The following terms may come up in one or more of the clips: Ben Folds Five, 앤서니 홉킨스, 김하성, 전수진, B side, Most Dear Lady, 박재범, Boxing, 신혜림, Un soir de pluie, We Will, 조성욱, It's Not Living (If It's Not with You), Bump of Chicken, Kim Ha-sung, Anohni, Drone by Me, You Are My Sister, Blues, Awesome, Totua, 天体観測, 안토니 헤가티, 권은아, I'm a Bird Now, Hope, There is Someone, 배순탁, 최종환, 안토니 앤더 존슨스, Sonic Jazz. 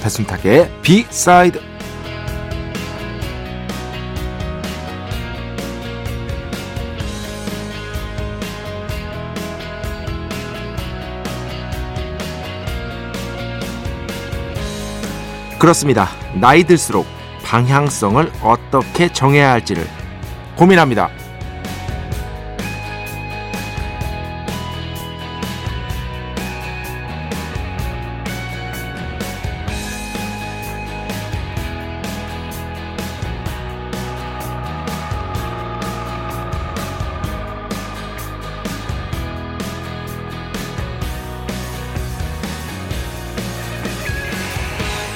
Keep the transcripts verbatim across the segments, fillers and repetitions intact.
배순탁의 B side. 그렇습니다. 나이 들수록 방향성을 어떻게 정해야 할지를 고민합니다.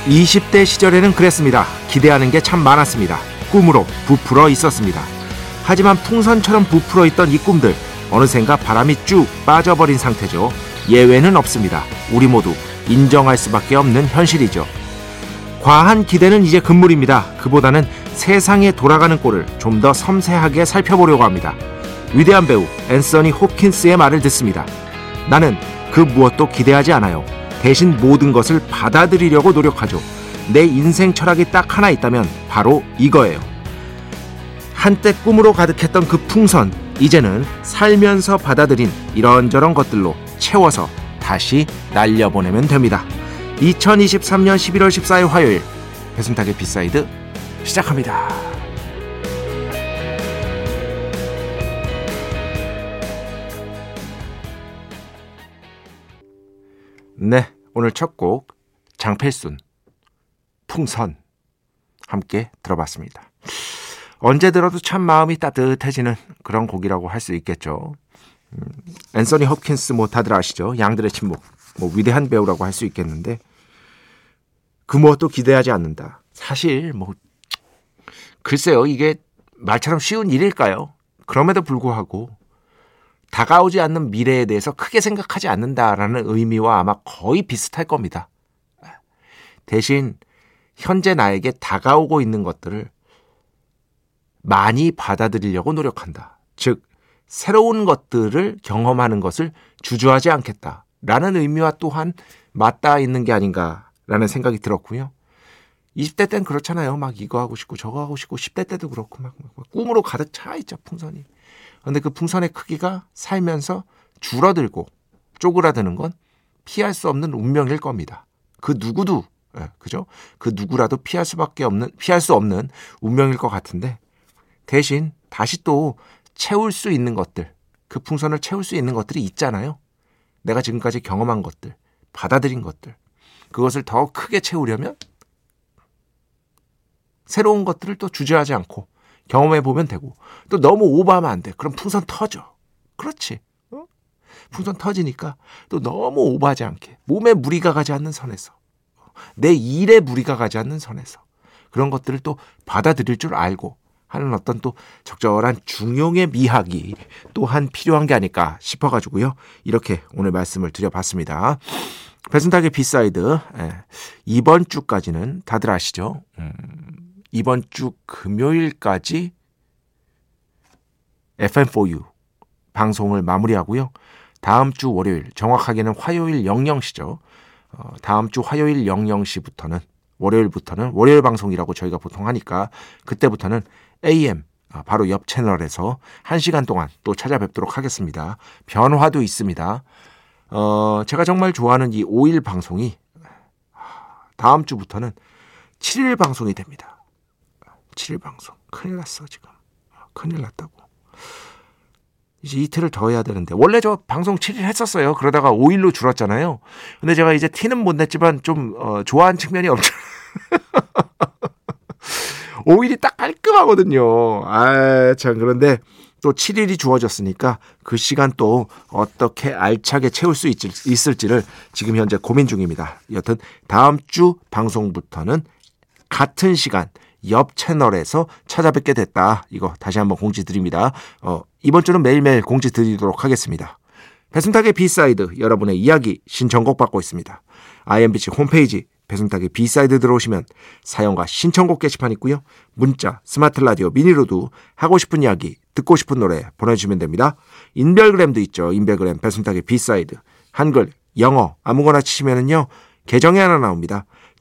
이십 대 시절에는 그랬습니다. 기대하는 게 참 많았습니다. 꿈으로 부풀어 있었습니다. 하지만 풍선처럼 부풀어 있던 이 꿈들, 어느샌가 바람이 쭉 빠져버린 상태죠. 예외는 없습니다. 우리 모두 인정할 수밖에 없는 현실이죠. 과한 기대는 이제 금물입니다. 그보다는 세상에 돌아가는 꼴을 좀 더 섬세하게 살펴보려고 합니다. 위대한 배우 앤서니 홉킨스의 말을 듣습니다. 나는 그 무엇도 기대하지 않아요. 대신 모든 것을 받아들이려고 노력하죠. 내 인생 철학이 딱 하나 있다면 바로 이거예요. 한때 꿈으로 가득했던 그 풍선, 이제는 살면서 받아들인 이런저런 것들로 채워서 다시 날려보내면 됩니다. 이천이십삼년 십일월 십사일 화요일, 배순탁의 비사이드 시작합니다. 네, 오늘 첫 곡 장필순 풍선 함께 들어봤습니다. 언제 들어도 참 마음이 따뜻해지는 그런 곡이라고 할 수 있겠죠. 음, 앤서니 홉킨스 뭐 다들 아시죠? 양들의 침묵, 뭐 위대한 배우라고 할 수 있겠는데, 그 무엇도 기대하지 않는다. 사실 뭐 글쎄요, 이게 말처럼 쉬운 일일까요? 그럼에도 불구하고 다가오지 않는 미래에 대해서 크게 생각하지 않는다라는 의미와 아마 거의 비슷할 겁니다. 대신 현재 나에게 다가오고 있는 것들을 많이 받아들이려고 노력한다. 즉, 새로운 것들을 경험하는 것을 주저하지 않겠다라는 의미와 또한 맞닿아 있는 게 아닌가라는 생각이 들었고요. 이십 대 땐 그렇잖아요. 막 이거 하고 싶고 저거 하고 싶고, 십 대 때도 그렇고 막, 막 꿈으로 가득 차 있죠, 풍선이. 근데 그 풍선의 크기가 살면서 줄어들고 쪼그라드는 건 피할 수 없는 운명일 겁니다. 그 누구도, 예, 그죠? 그 누구라도 피할 수밖에 없는, 피할 수 없는 운명일 것 같은데, 대신 다시 또 채울 수 있는 것들, 그 풍선을 채울 수 있는 것들이 있잖아요. 내가 지금까지 경험한 것들, 받아들인 것들, 그것을 더 크게 채우려면 새로운 것들을 또 주저하지 않고 경험해보면 되고, 또 너무 오버하면 안 돼. 그럼 풍선 터져. 그렇지. 어? 풍선 터지니까 또 너무 오버하지 않게, 몸에 무리가 가지 않는 선에서, 내 일에 무리가 가지 않는 선에서, 그런 것들을 또 받아들일 줄 알고 하는 어떤 또 적절한 중용의 미학이 또한 필요한 게 아닐까 싶어가지고요, 이렇게 오늘 말씀을 드려봤습니다. 배순탁의 비사이드, 예. 이번 주까지는 다들 아시죠? 음... 이번 주 금요일까지 에프엠 포유 방송을 마무리하고요. 다음 주 월요일, 정확하게는 화요일 영영 시죠. 어, 다음 주 화요일 영영 시부터는, 월요일부터는 월요일 방송이라고 저희가 보통 하니까, 그때부터는 에이엠 바로 옆 채널에서 한 시간 동안 또 찾아뵙도록 하겠습니다. 변화도 있습니다. 어, 제가 정말 좋아하는 이 오일 방송이 다음 주부터는 칠일 방송이 됩니다. 칠일 방송. 큰일 났어, 지금. 큰일 났다고. 이제 이틀을 더 해야 되는데, 원래 저 방송 칠일 했었어요. 그러다가 오일로 줄었잖아요. 근데 제가 이제 티는 못 냈지만 좀 어, 좋아하는 측면이 엄청 오 일이 딱 깔끔하거든요. 아, 참. 그런데 또 칠 일이 주어졌으니까 그 시간 또 어떻게 알차게 채울 수 있을, 있을지를 지금 현재 고민 중입니다. 여튼 다음 주 방송부터는 같은 시간 옆 채널에서 찾아뵙게 됐다. 이거 다시 한번 공지드립니다. 어, 이번 주는 매일매일 공지드리도록 하겠습니다. 배순탁의 B 사이드, 여러분의 이야기 신청곡 받고 있습니다. 아이엠비씨 홈페이지 배순탁의 B 사이드 들어오시면 사연과 신청곡 게시판 있고요. 문자, 스마트 라디오, 미니로도 하고 싶은 이야기, 듣고 싶은 노래 보내주시면 됩니다. 인별그램도 있죠. 인별그램 배순탁의 B 사이드, 한글, 영어 아무거나 치시면은요, 계정이 하나 나옵니다.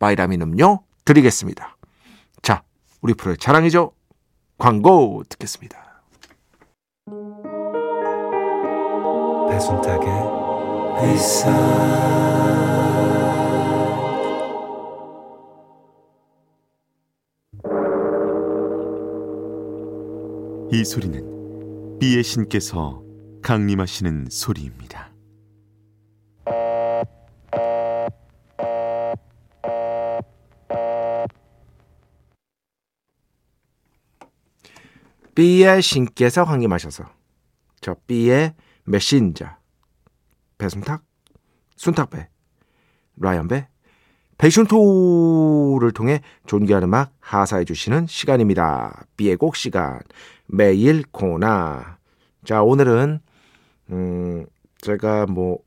바이라민 음료 드리겠습니다. 자, 우리 프로의 자랑이죠? 광고 듣겠습니다. 배순탁의 이 소리는 B의 신께서 강림하시는 소리입니다. B의 신께서 강림하셔서 저 B의 메신저 배순탁, 순탁배, 라이언배, 배순토를 통해 존귀한 음악 하사해 주시는 시간입니다. B의 곡 시간, 매일 코나. 자, 오늘은 음, 제가 뭐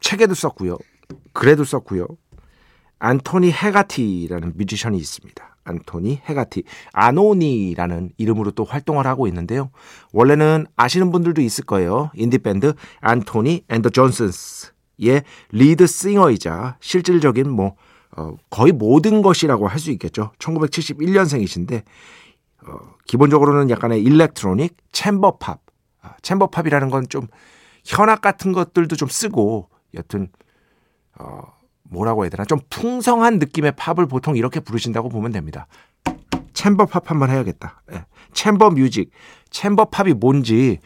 책에도 썼고요, 글에도 썼고요. 안토니 헤가티라는 뮤지션이 있습니다. 안토니 헤가티, 아노니라는 이름으로 또 활동을 하고 있는데요. 원래는 아시는 분들도 있을 거예요. 인디밴드 안토니 앤 더 존슨스의 리드 싱어이자 실질적인 뭐 어, 거의 모든 것이라고 할 수 있겠죠. 천구백칠십일 년생이신데 어, 기본적으로는 약간의 일렉트로닉, 챔버팝. 아, 챔버팝이라는 건 좀 현악 같은 것들도 좀 쓰고, 여튼 어, 뭐라고 해야 되나, 좀 풍성한 느낌의 팝을 보통 이렇게 부르신다고 보면 됩니다. 챔버 팝 한번 해야겠다. 네. 챔버 뮤직, 챔버 팝이 뭔지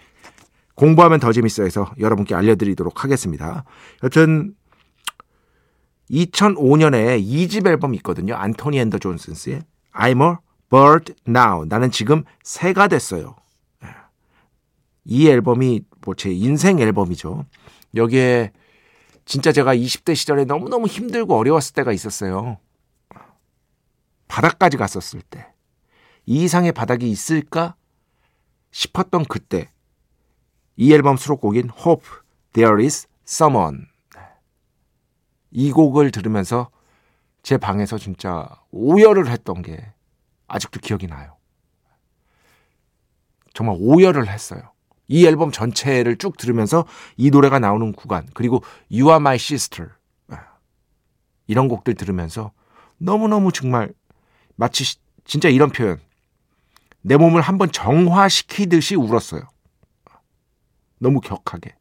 공부하면 더 재밌어 해서 여러분께 알려드리도록 하겠습니다. 여튼 이천오 년에 이 집 앨범이 있거든요. 안토니 앤더 존슨스의 I'm a Bird Now, 나는 지금 새가 됐어요. 이 앨범이 뭐 제 인생 앨범이죠. 여기에 진짜 제가 이십 대 시절에 너무너무 힘들고 어려웠을 때가 있었어요. 바닥까지 갔었을 때, 이 이상의 바닥이 있을까 싶었던 그때, 이 앨범 수록곡인 Hope, There is Someone, 이 곡을 들으면서 제 방에서 진짜 오열을 했던 게 아직도 기억이 나요. 정말 오열을 했어요. 이 앨범 전체를 쭉 들으면서 이 노래가 나오는 구간, 그리고 You Are My Sister, 이런 곡들 들으면서 너무너무 정말 마치 진짜 이런 표현, 내 몸을 한번 정화시키듯이 울었어요. 너무 격하게.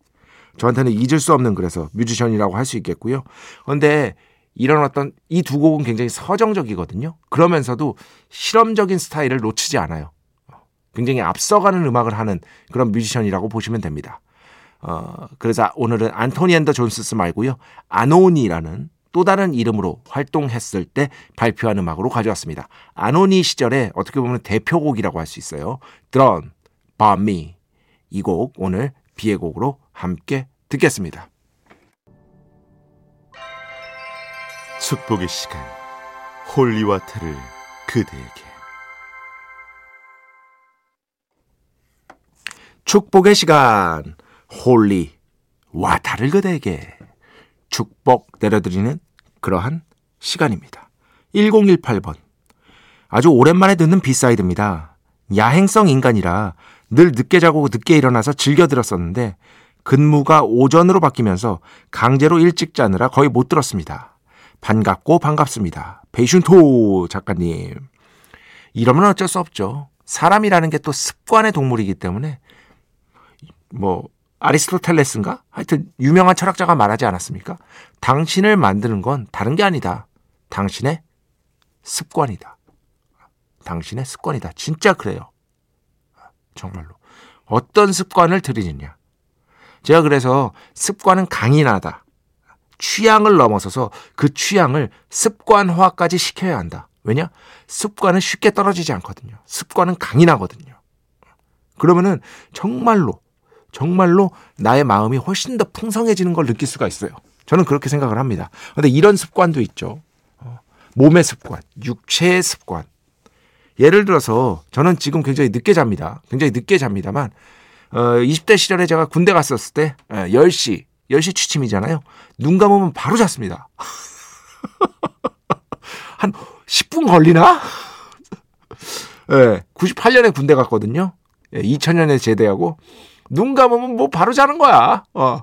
저한테는 잊을 수 없는, 그래서 뮤지션이라고 할 수 있겠고요. 그런데 이런 어떤 이 두 곡은 굉장히 서정적이거든요. 그러면서도 실험적인 스타일을 놓치지 않아요. 굉장히 앞서가는 음악을 하는 그런 뮤지션이라고 보시면 됩니다. 어, 그래서 오늘은 안토니 앤더 존슨스 말고요, 아노니라는 또 다른 이름으로 활동했을 때 발표한 음악으로 가져왔습니다. 아노니 시절에 어떻게 보면 대표곡이라고 할 수 있어요. Drone by Me, 이 곡 오늘 비의 곡으로 함께 듣겠습니다. 축복의 시간, 홀리와타를 그대에게. 축복의 시간, 홀리 와타를 그대에게 축복 내려드리는 그러한 시간입니다. 천십팔 번, 아주 오랜만에 듣는 비사이드입니다. 야행성 인간이라 늘 늦게 자고 늦게 일어나서 즐겨 들었었는데 근무가 오전으로 바뀌면서 강제로 일찍 자느라 거의 못 들었습니다. 반갑고 반갑습니다. 배순토 작가님, 이러면 어쩔 수 없죠. 사람이라는 게 또 습관의 동물이기 때문에 뭐 아리스토텔레스인가? 하여튼 유명한 철학자가 말하지 않았습니까? 당신을 만드는 건 다른 게 아니다. 당신의 습관이다. 당신의 습관이다. 진짜 그래요. 정말로. 어떤 습관을 들이느냐. 제가 그래서 습관은 강인하다. 취향을 넘어서서 그 취향을 습관화까지 시켜야 한다. 왜냐? 습관은 쉽게 떨어지지 않거든요. 습관은 강인하거든요. 그러면은 정말로 정말로 나의 마음이 훨씬 더 풍성해지는 걸 느낄 수가 있어요. 저는 그렇게 생각을 합니다. 그런데 이런 습관도 있죠. 몸의 습관, 육체의 습관. 예를 들어서 저는 지금 굉장히 늦게 잡니다. 굉장히 늦게 잡니다만 어, 이십 대 시절에 제가 군대 갔었을 때 열 시, 열 시 취침이잖아요. 눈 감으면 바로 잤습니다. 한 십 분 걸리나? 네, 구십팔 년에 군대 갔거든요. 이천 년에 제대하고 눈 감으면 뭐 바로 자는 거야. 어.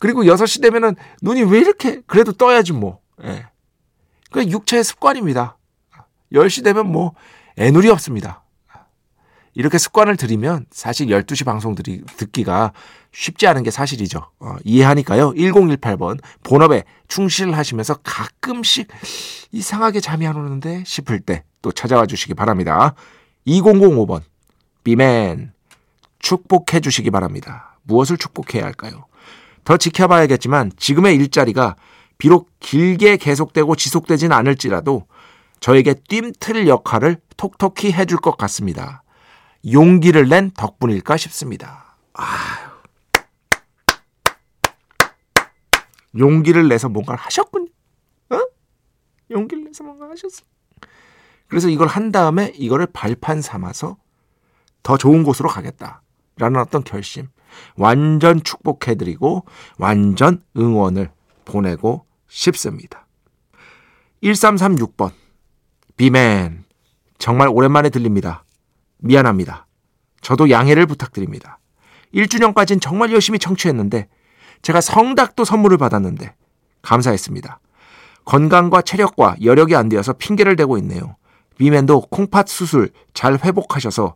그리고 여섯 시 되면은 눈이 왜 이렇게 그래도 떠야지 뭐. 예. 그 육체의 습관입니다. 열 시 되면 뭐 애누리 없습니다. 이렇게 습관을 들이면 사실 열두 시 방송 들이, 듣기가 쉽지 않은 게 사실이죠. 어, 이해하니까요. 일공일팔 번 본업에 충실하시면서 가끔씩 이상하게 잠이 안 오는데 싶을 때 또 찾아와 주시기 바랍니다. 이공공오 번 비맨 축복해 주시기 바랍니다. 무엇을 축복해야 할까요? 더 지켜봐야겠지만 지금의 일자리가 비록 길게 계속되고 지속되진 않을지라도 저에게 뜀틀 역할을 톡톡히 해줄 것 같습니다. 용기를 낸 덕분일까 싶습니다. 아유. 용기를 내서 뭔가를 하셨군요. 어? 용기를 내서 뭔가 하셨어. 그래서 이걸 한 다음에 이거를 발판 삼아서 더 좋은 곳으로 가겠다. 라는 어떤 결심. 완전 축복해드리고 완전 응원을 보내고 싶습니다. 일삼삼육 번 비맨 정말 오랜만에 들립니다. 미안합니다. 저도 양해를 부탁드립니다. 일 주년까지는 정말 열심히 청취했는데 제가 성닭도 선물을 받았는데 감사했습니다. 건강과 체력과 여력이 안 되어서 핑계를 대고 있네요. 비맨도 콩팥 수술 잘 회복하셔서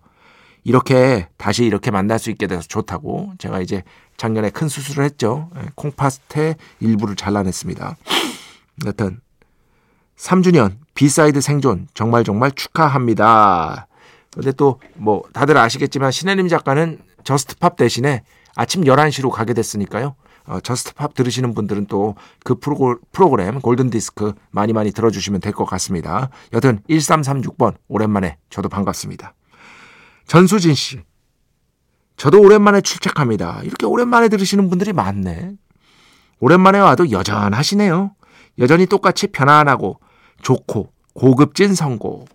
이렇게 다시 이렇게 만날 수 있게 돼서 좋다고. 제가 이제 작년에 큰 수술을 했죠. 콩팥의 일부를 잘라냈습니다. 여튼 삼 주년 B 사이드 생존 정말 정말 축하합니다. 근데 또 뭐 다들 아시겠지만 신혜림 작가는 저스트팝 대신에 아침 열한 시로 가게 됐으니까요. 어, 저스트팝 들으시는 분들은 또 그 프로고, 프로그램 골든디스크 많이 많이 들어주시면 될 것 같습니다. 여튼 일삼삼육 번 오랜만에 저도 반갑습니다. 전수진 씨. 저도 오랜만에 출첵합니다. 이렇게 오랜만에 들으시는 분들이 많네. 오랜만에 와도 여전하시네요. 여전히 똑같이 편안하고 좋고 고급진 선곡.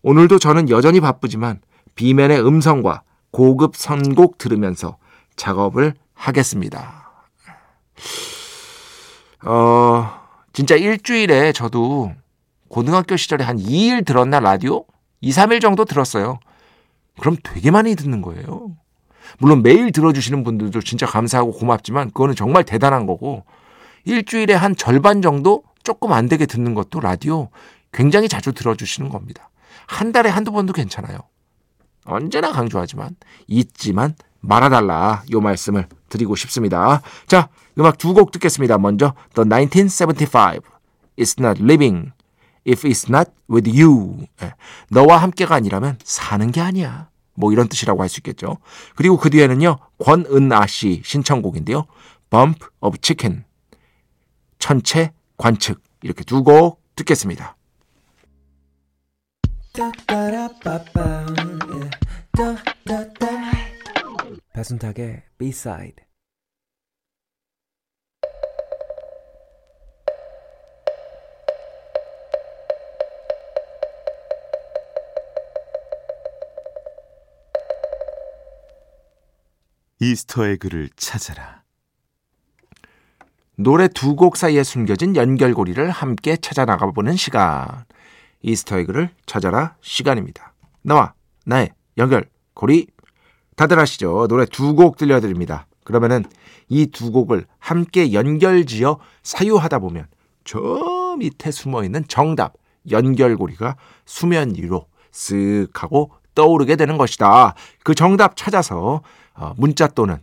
오늘도 저는 여전히 바쁘지만 비맨의 음성과 고급 선곡 들으면서 작업을 하겠습니다. 어, 진짜 일주일에 저도 고등학교 시절에 한 이 일 들었나 라디오? 이, 삼 일 정도 들었어요. 그럼 되게 많이 듣는 거예요. 물론 매일 들어주시는 분들도 진짜 감사하고 고맙지만 그거는 정말 대단한 거고 일주일에 한 절반 정도 조금 안 되게 듣는 것도 라디오 굉장히 자주 들어주시는 겁니다. 한 달에 한두 번도 괜찮아요. 언제나 강조하지만 잊지만 말아달라 요 말씀을 드리고 싶습니다. 자, 음악 두 곡 듣겠습니다. 먼저 The 천구백칠십오, It's Not Living (If It's Not with You). 너와 함께가 아니라면 사는 게 아니야. 뭐 이런 뜻이라고 할 수 있겠죠. 그리고 그 뒤에는요. 권은아 씨 신청곡인데요. Bump of Chicken, 천체 관측. 이렇게 두 곡 듣겠습니다. 배순탁의 B side. 이스터 에그를 찾아라. 노래 두 곡 사이에 숨겨진 연결고리를 함께 찾아 나가보는 시간. 이스터에그를 찾아라 시간입니다. 나와 나의 연결고리. 다들 아시죠? 노래 두 곡 들려드립니다. 그러면은 이 두 곡을 함께 연결지어 사유하다 보면 저 밑에 숨어있는 정답 연결고리가 수면 위로 쓱 하고 떠오르게 되는 것이다. 그 정답 찾아서 문자 또는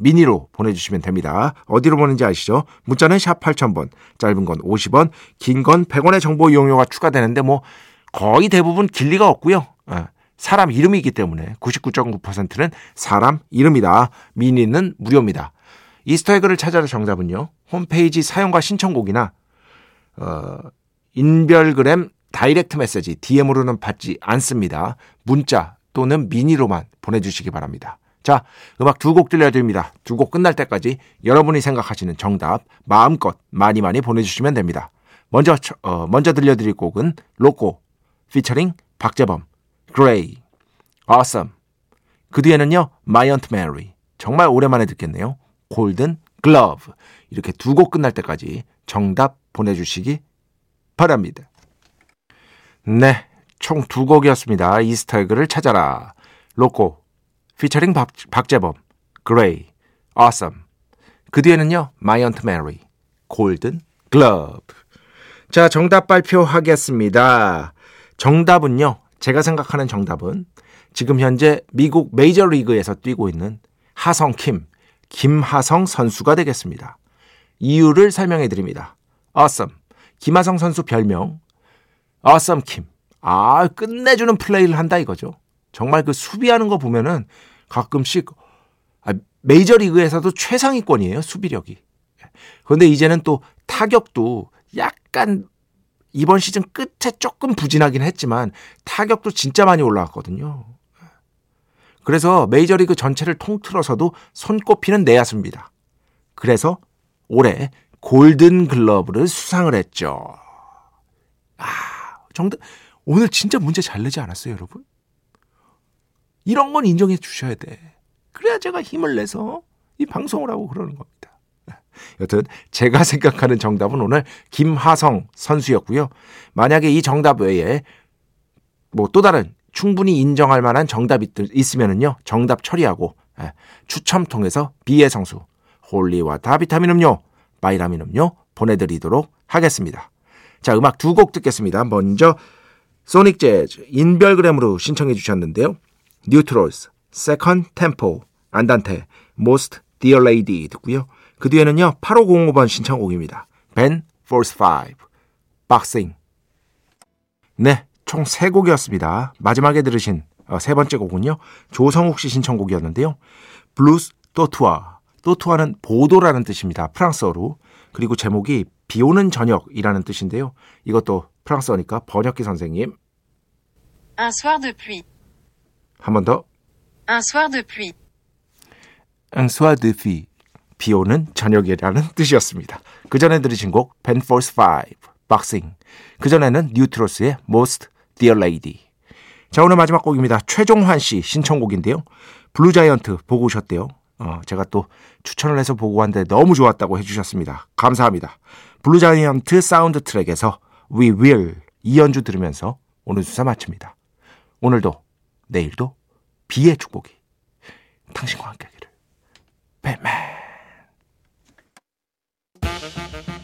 미니로 보내주시면 됩니다. 어디로 보내는지 아시죠? 문자는 샵 팔천 번, 짧은 건 오십 원, 긴 건 백 원의 정보 이용료가 추가되는데 뭐 거의 대부분 길 리가 없고요. 사람 이름이기 때문에 구십구 점 구 퍼센트는 사람 이름이다. 미니는 무료입니다. 이스터에그를 찾아라 정답은요. 홈페이지 사용과 신청곡이나 어, 인별그램 다이렉트 메시지 디엠으로는 받지 않습니다. 문자 또는 미니로만 보내주시기 바랍니다. 자, 음악 두 곡 들려드립니다. 두 곡 끝날 때까지 여러분이 생각하시는 정답 마음껏 많이 많이 보내주시면 됩니다. 먼저 어, 먼저 들려드릴 곡은 로꼬 피처링 박재범, Grey, Awesome. 그 뒤에는요 My Aunt Mary. 정말 오랜만에 듣겠네요. Golden Globe. 이렇게 두 곡 끝날 때까지 정답 보내주시기 바랍니다. 네, 총 두 곡이었습니다. 이스터에그를 찾아라. 로꼬 피처링 박, 박재범, Grey, Awesome. 그 뒤에는요 My Aunt Mary, Golden Globe. 자, 정답 발표하겠습니다. 정답은요, 제가 생각하는 정답은 지금 현재 미국 메이저리그에서 뛰고 있는 하성 킴, 김하성 선수가 되겠습니다. 이유를 설명해 드립니다. Awesome, 김하성 선수 별명 Awesome 킴. 아, 끝내주는 플레이를 한다 이거죠. 정말 그 수비하는 거 보면은 가끔씩 아, 메이저리그에서도 최상위권이에요, 수비력이. 그런데 이제는 또 타격도 약간 이번 시즌 끝에 조금 부진하긴 했지만 타격도 진짜 많이 올라왔거든요. 그래서 메이저리그 전체를 통틀어서도 손꼽히는 내야수입니다. 그래서 올해 골든글러브를 수상을 했죠. 아, 정답. 오늘 진짜 문제 잘 내지 않았어요, 여러분? 이런 건 인정해 주셔야 돼. 그래야 제가 힘을 내서 이 방송을 하고 그러는 겁니다. 여튼 제가 생각하는 정답은 오늘 김하성 선수였고요. 만약에 이 정답 외에 뭐 또 다른 충분히 인정할 만한 정답이 있으면은요, 정답 처리하고 추첨 통해서 B의 성수 홀리와타 비타민 음료, 바이라민 음료 보내드리도록 하겠습니다. 자, 음악 두 곡 듣겠습니다. 먼저 소닉 재즈 인별그램으로 신청해 주셨는데요. Neutrals, Second Tempo, Andante, Most Dear Lady 듣고요. 그 뒤에는요 팔오공오 번 신청곡입니다. Ben Folds Five, Boxing. 네, 총 세 곡이었습니다. 마지막에 들으신 어, 세 번째 곡은요 조성욱 씨 신청곡이었는데요. Blues, Totua. Totua는 보도라는 뜻입니다. 프랑스어로. 그리고 제목이 비오는 저녁이라는 뜻인데요. 이것도 프랑스어니까 번역기 선생님. Un soir de pluie. 한 번 더. Un soir de pluie. Un soir de pluie. 비오는 저녁이라는 뜻이었습니다. 그 전에 들으신 곡 Ben Folds Five, Boxing. 그 전에는 뉴트로스의 Most Dear Lady. 자, 오늘 마지막 곡입니다. 최종환 씨 신청곡인데요. 블루 자이언트 보고 오셨대요. 어, 제가 또 추천을 해서 보고 왔는데 너무 좋았다고 해주셨습니다. 감사합니다. 블루 자이언트 사운드 트랙에서 We Will 이연주 들으면서 오늘 수사 마칩니다. 오늘도 내일도 비의 축복이 당신과 함께하기를. 뱀맨. We'll be right back.